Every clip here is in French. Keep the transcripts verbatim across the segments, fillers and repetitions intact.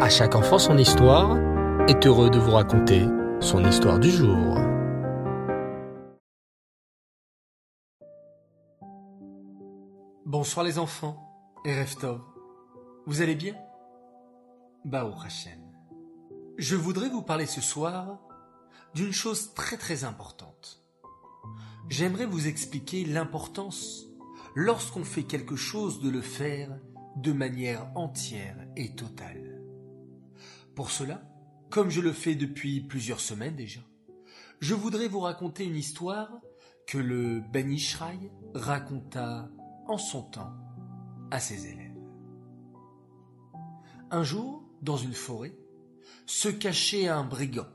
À chaque enfant son histoire est heureux de vous raconter son histoire du jour. Bonsoir les enfants, et Erev Tov. Vous allez bien? Baruch Hashem. Je voudrais vous parler ce soir d'une chose très très importante. J'aimerais vous expliquer l'importance, lorsqu'on fait quelque chose, de le faire de manière entière et totale. Pour cela, comme je le fais depuis plusieurs semaines déjà, je voudrais vous raconter une histoire que le Ben Ich Haï raconta en son temps à ses élèves. Un jour, dans une forêt, se cachait un brigand.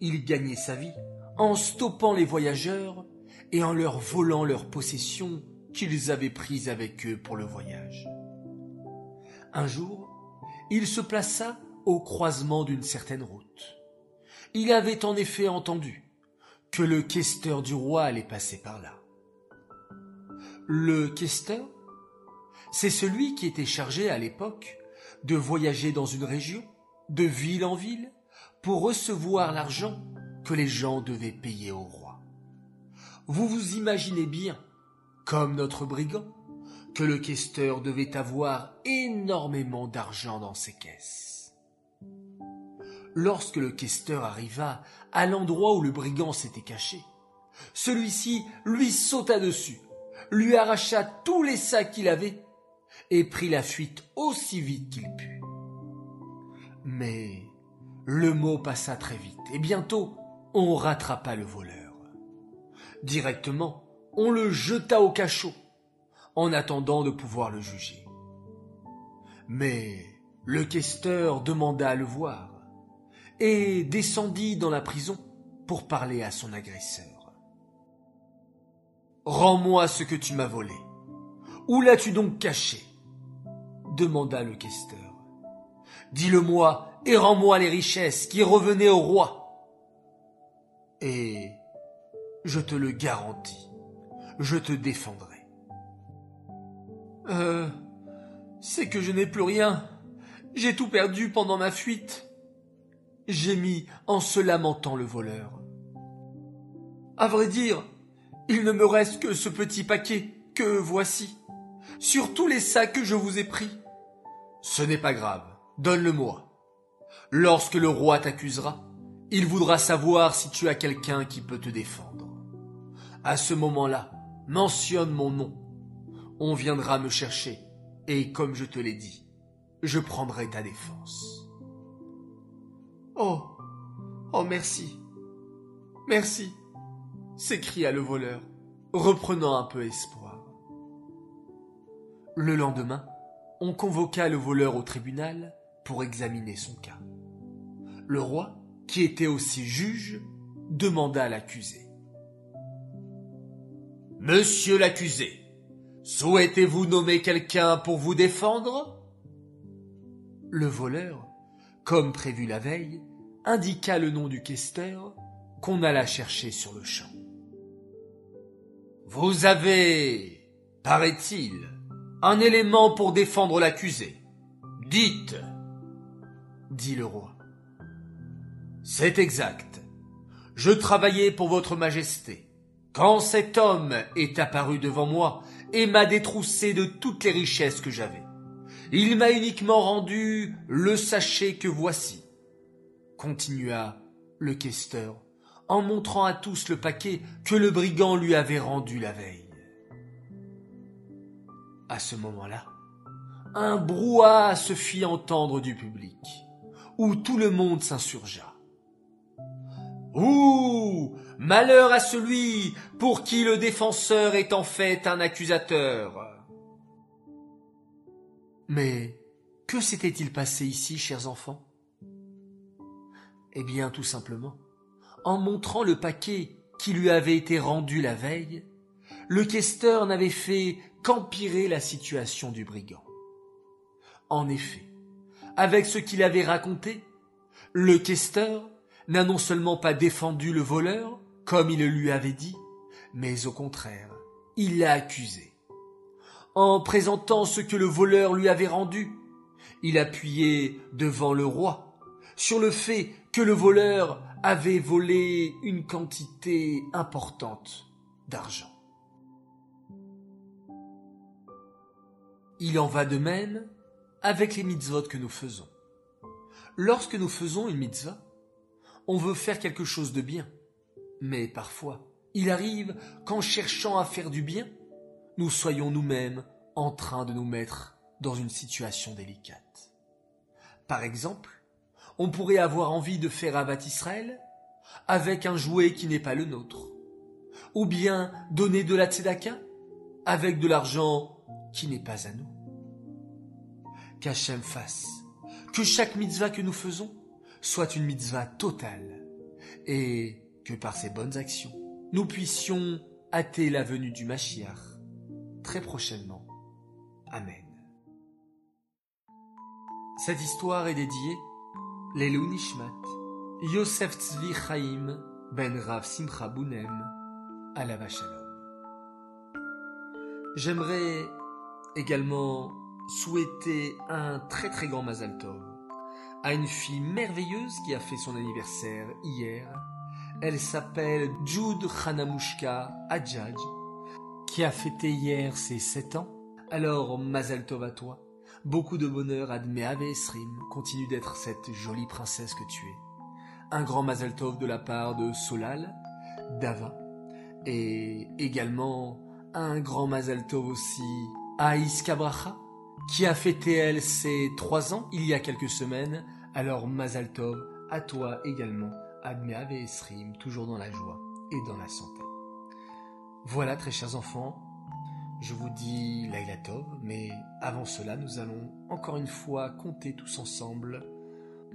Il gagnait sa vie en stoppant les voyageurs et en leur volant leurs possessions qu'ils avaient prises avec eux pour le voyage. Un jour, il se plaça au croisement d'une certaine route. Il avait en effet entendu que le questeur du roi allait passer par là. Le questeur, c'est celui qui était chargé à l'époque de voyager dans une région, de ville en ville, pour recevoir l'argent que les gens devaient payer au roi. Vous vous imaginez bien, comme notre brigand, que le questeur devait avoir énormément d'argent dans ses caisses. Lorsque le questeur arriva à l'endroit où le brigand s'était caché, celui-ci lui sauta dessus, lui arracha tous les sacs qu'il avait et prit la fuite aussi vite qu'il put. Mais le mot passa très vite et bientôt on rattrapa le voleur. Directement, on le jeta au cachot, en attendant de pouvoir le juger. Mais le questeur demanda à le voir, et descendit dans la prison pour parler à son agresseur. « Rends-moi ce que tu m'as volé. Où l'as-tu donc caché ?» demanda le questeur. « Dis-le-moi et rends-moi les richesses qui revenaient au roi. » « Et je te le garantis. » Je te défendrai. Euh, c'est que je n'ai plus rien. J'ai tout perdu pendant ma fuite. Gémit en se lamentant le voleur. À vrai dire, il ne me reste que ce petit paquet que voici, sur tous les sacs que je vous ai pris. Ce n'est pas grave, donne-le-moi. Lorsque le roi t'accusera, il voudra savoir si tu as quelqu'un qui peut te défendre. À ce moment-là, mentionne mon nom. On viendra me chercher, et comme je te l'ai dit, je prendrai ta défense. Oh, oh merci, merci, s'écria le voleur, reprenant un peu espoir. Le lendemain, on convoqua le voleur au tribunal pour examiner son cas. Le roi, qui était aussi juge, demanda à l'accusé. « Monsieur l'accusé, souhaitez-vous nommer quelqu'un pour vous défendre ?» Le voleur, comme prévu la veille, indiqua le nom du questeur qu'on alla chercher sur le champ. « Vous avez, paraît-il, un élément pour défendre l'accusé. Dites !» dit le roi. « C'est exact. Je travaillais pour votre majesté. » Quand cet homme est apparu devant moi et m'a détroussé de toutes les richesses que j'avais, il m'a uniquement rendu le sachet que voici. » Continua le questeur en montrant à tous le paquet que le brigand lui avait rendu la veille. À ce moment-là, un brouhaha se fit entendre du public, où tout le monde s'insurgea. Ouh ! Malheur à celui pour qui le défenseur est en fait un accusateur. Mais que s'était-il passé ici, chers enfants? Eh bien, tout simplement, en montrant le paquet qui lui avait été rendu la veille, le questeur n'avait fait qu'empirer la situation du brigand. En effet, avec ce qu'il avait raconté, le questeur n'a non seulement pas défendu le voleur, comme il lui avait dit, mais au contraire, il l'a accusé. En présentant ce que le voleur lui avait rendu, il appuyait devant le roi sur le fait que le voleur avait volé une quantité importante d'argent. Il en va de même avec les mitzvot que nous faisons. Lorsque nous faisons une mitzvah, on veut faire quelque chose de bien. Mais parfois, il arrive qu'en cherchant à faire du bien, nous soyons nous-mêmes en train de nous mettre dans une situation délicate. Par exemple, on pourrait avoir envie de faire Avat Israël avec un jouet qui n'est pas le nôtre. Ou bien donner de la tzedakah avec de l'argent qui n'est pas à nous. Qu'Hachem fasse que chaque mitzvah que nous faisons soit une mitzvah totale et que par ces bonnes actions, nous puissions hâter la venue du Mashiach très prochainement. Amen. Cette histoire est dédiée Leilou Nishmat, Yosef Tzvi Chaim ben Rav Simcha Bunem, Alav Shalom. J'aimerais également souhaiter un très très grand Mazal Tov à une fille merveilleuse qui a fait son anniversaire hier. Elle s'appelle Judy Hanamushka Adjadj, qui a fêté hier ses sept ans. Alors Mazal Tov à toi. Beaucoup de bonheur, Admea Esrim, continue d'être cette jolie princesse que tu es. Un grand Mazal Tov de la part de Solal, Dava, et également un grand Mazal Tov aussi à Iskabracha, qui a fêté elle ses trois ans il y a quelques semaines. Alors Mazal Tov à toi également, Admea Esrim, toujours dans la joie et dans la santé. Voilà, très chers enfants, je vous dis Laila Tov, mais avant cela, nous allons encore une fois compter tous ensemble.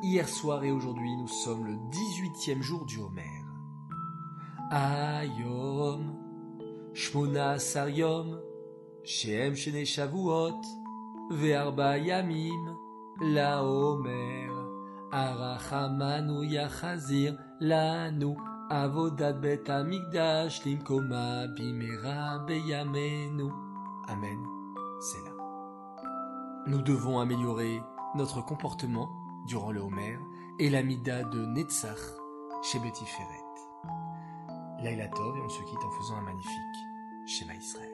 Hier soir et aujourd'hui, nous sommes le dix-huitième jour du Omer. Ayom, Shmona Saryom, Shehem Shene Shavuot, Ve'arba Yamim, La Omer, Arachamanu Yachazir, Lanu, Avodat Bet Amigdash Limkoma Bimera Beyamenu. Amen. C'est là. Nous devons améliorer notre comportement durant le Homer et la Mida de Netzach chez Tiferet. Laila Tov, et on se quitte en faisant un magnifique Shema Israël.